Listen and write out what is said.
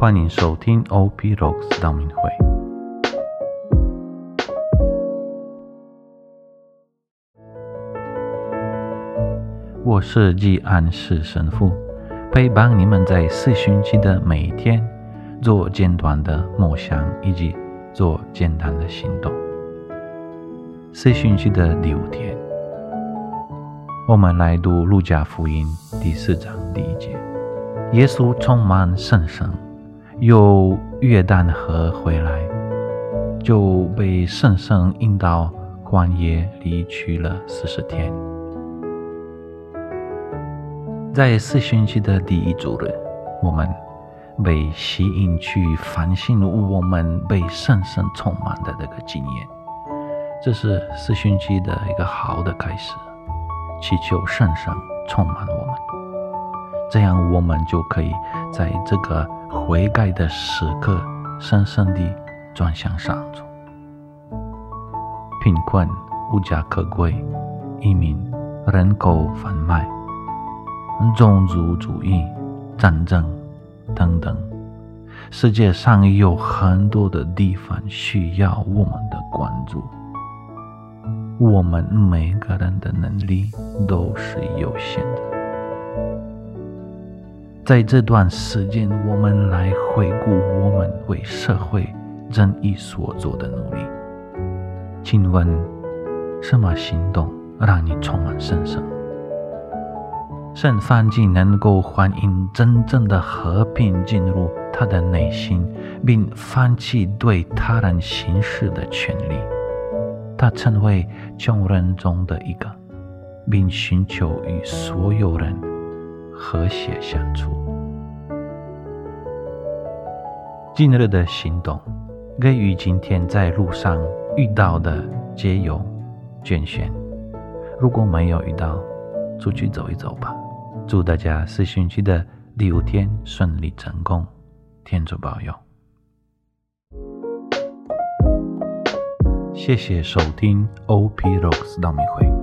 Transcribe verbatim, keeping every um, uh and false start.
欢迎收听 O P Rocks 道明会。我是季安世神父，陪伴你们在四旬期的每一天做简短的默想以及做简单的行动。四旬期的第五天，我们来读路加福音第四章第一节。耶稣充满圣神，由约旦河回来，就被圣神引到旷野里去了四十天。在四旬期的第一主日，我们被吸引去反省我们被圣神充满的这个经验。这是四旬期的一个好的开始，祈求圣神充满我们，这样我们就可以在这个悔改的时刻深深地转向上主。贫困、无家可归、移民、人口贩卖、种族主义、战争等等，世界上有很多的地方需要我们的关注。我们每个人的能力都是有限的，在这段时间我们来回顾我们为社会正义所做的努力。请问什么行动让你充满圣神？圣饭既能够欢迎真正的和平进入他的内心，并放弃对他人行事的权利，他成为穷人中的一个，并寻求与所有人和谐相处。今日的行动给予今天在路上遇到的街友捐献，如果没有遇到，出去走一走吧。祝大家四旬期的第五天顺利成功，天主保佑。谢谢收听 O P R O X 道明会。